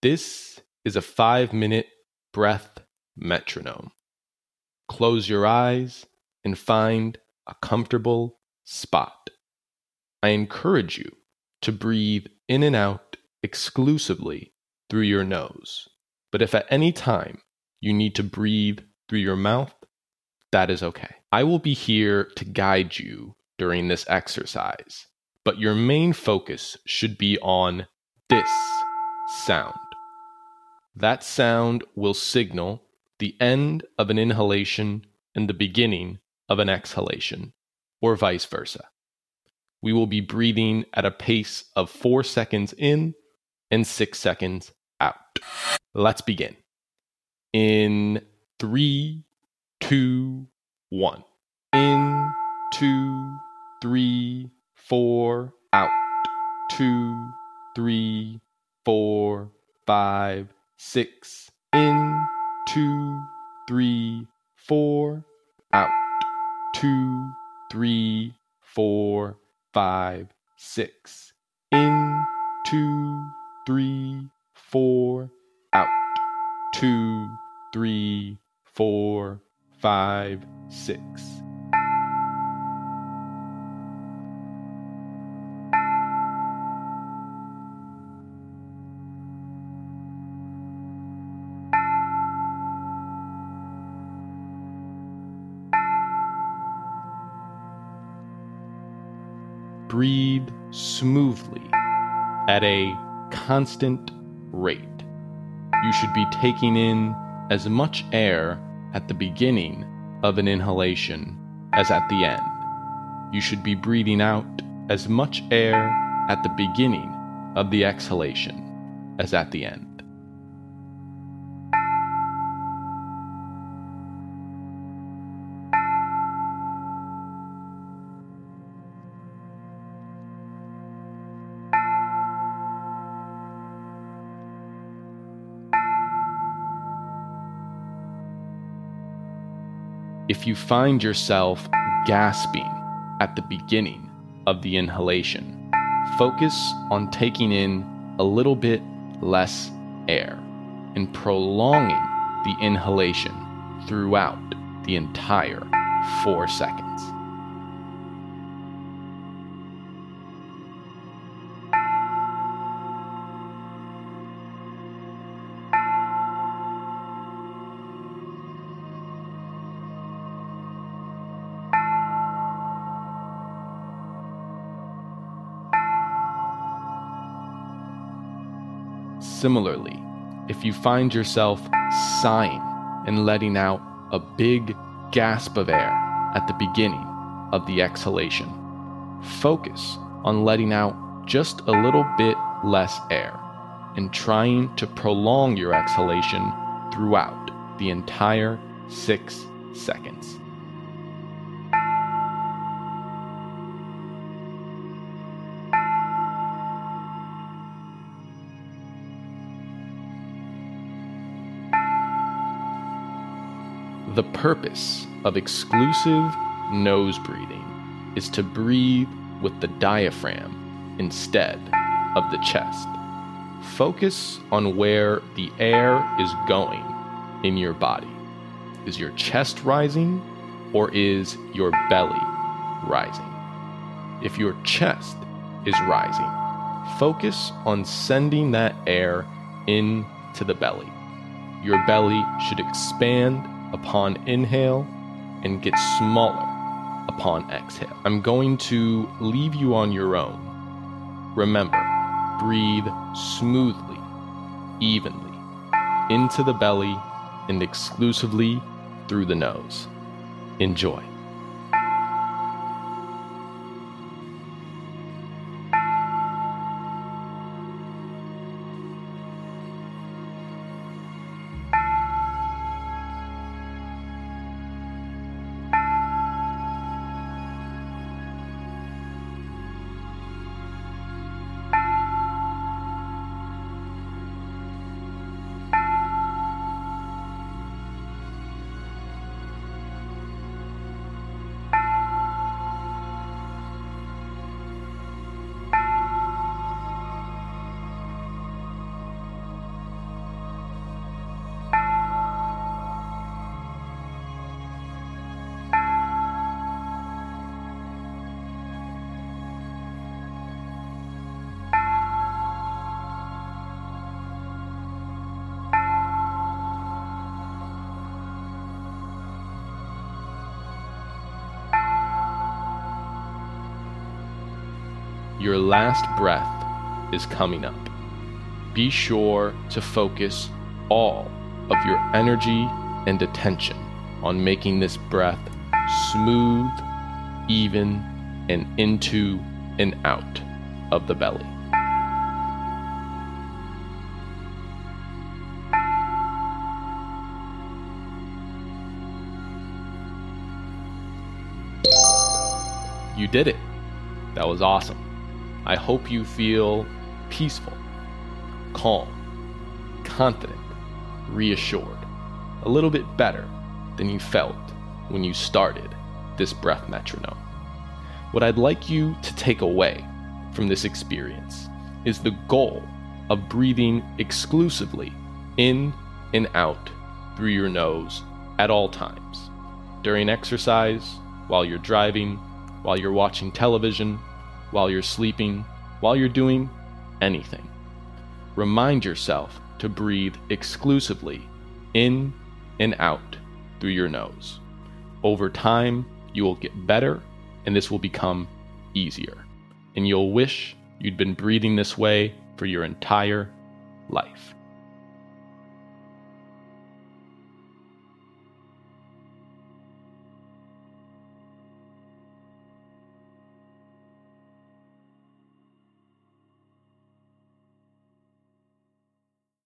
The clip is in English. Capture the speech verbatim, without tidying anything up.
This is a five-minute breath metronome. Close your eyes and find a comfortable spot. I encourage you to breathe in and out exclusively through your nose. But if at any time you need to breathe through your mouth, that is okay. I will be here to guide you during this exercise, but your main focus should be on this sound. That sound will signal the end of an inhalation and the beginning of an exhalation, or vice versa. We will be breathing at a pace of four seconds in and six seconds out. Let's begin. In three, two, one. In, two, three, four, out. Two, three, four, five, six. In, two, three, four, out. Two, three, four, five, six. In, two, three, four, out. Two, three, four, five, six. Breathe smoothly at a constant rate. You should be taking in as much air at the beginning of an inhalation as at the end. You should be breathing out as much air at the beginning of the exhalation as at the end. If you find yourself gasping at the beginning of the inhalation, focus on taking in a little bit less air and prolonging the inhalation throughout the entire four seconds. Similarly, if you find yourself sighing and letting out a big gasp of air at the beginning of the exhalation, focus on letting out just a little bit less air and trying to prolong your exhalation throughout the entire six seconds. The purpose of exclusive nose breathing is to breathe with the diaphragm instead of the chest. Focus on where the air is going in your body. Is your chest rising or is your belly rising? If your chest is rising, focus on sending that air into the belly. Your belly should expand upon inhale and get smaller upon exhale. I'm going to leave you on your own. Remember, breathe smoothly, evenly, into the belly and exclusively through the nose. Enjoy. your last breath is coming up. Be sure to focus all of your energy and attention on making this breath smooth, even, and into and out of the belly. You did it. That was awesome. I hope you feel peaceful, calm, confident, reassured, a little bit better than you felt when you started this breath metronome. What I'd like you to take away from this experience is the goal of breathing exclusively in and out through your nose at all times, during exercise, while you're driving, while you're watching television, while you're sleeping, while you're doing anything. Remind yourself to breathe exclusively in and out through your nose. Over time, you will get better, and this will become easier. And you'll wish you'd been breathing this way for your entire life.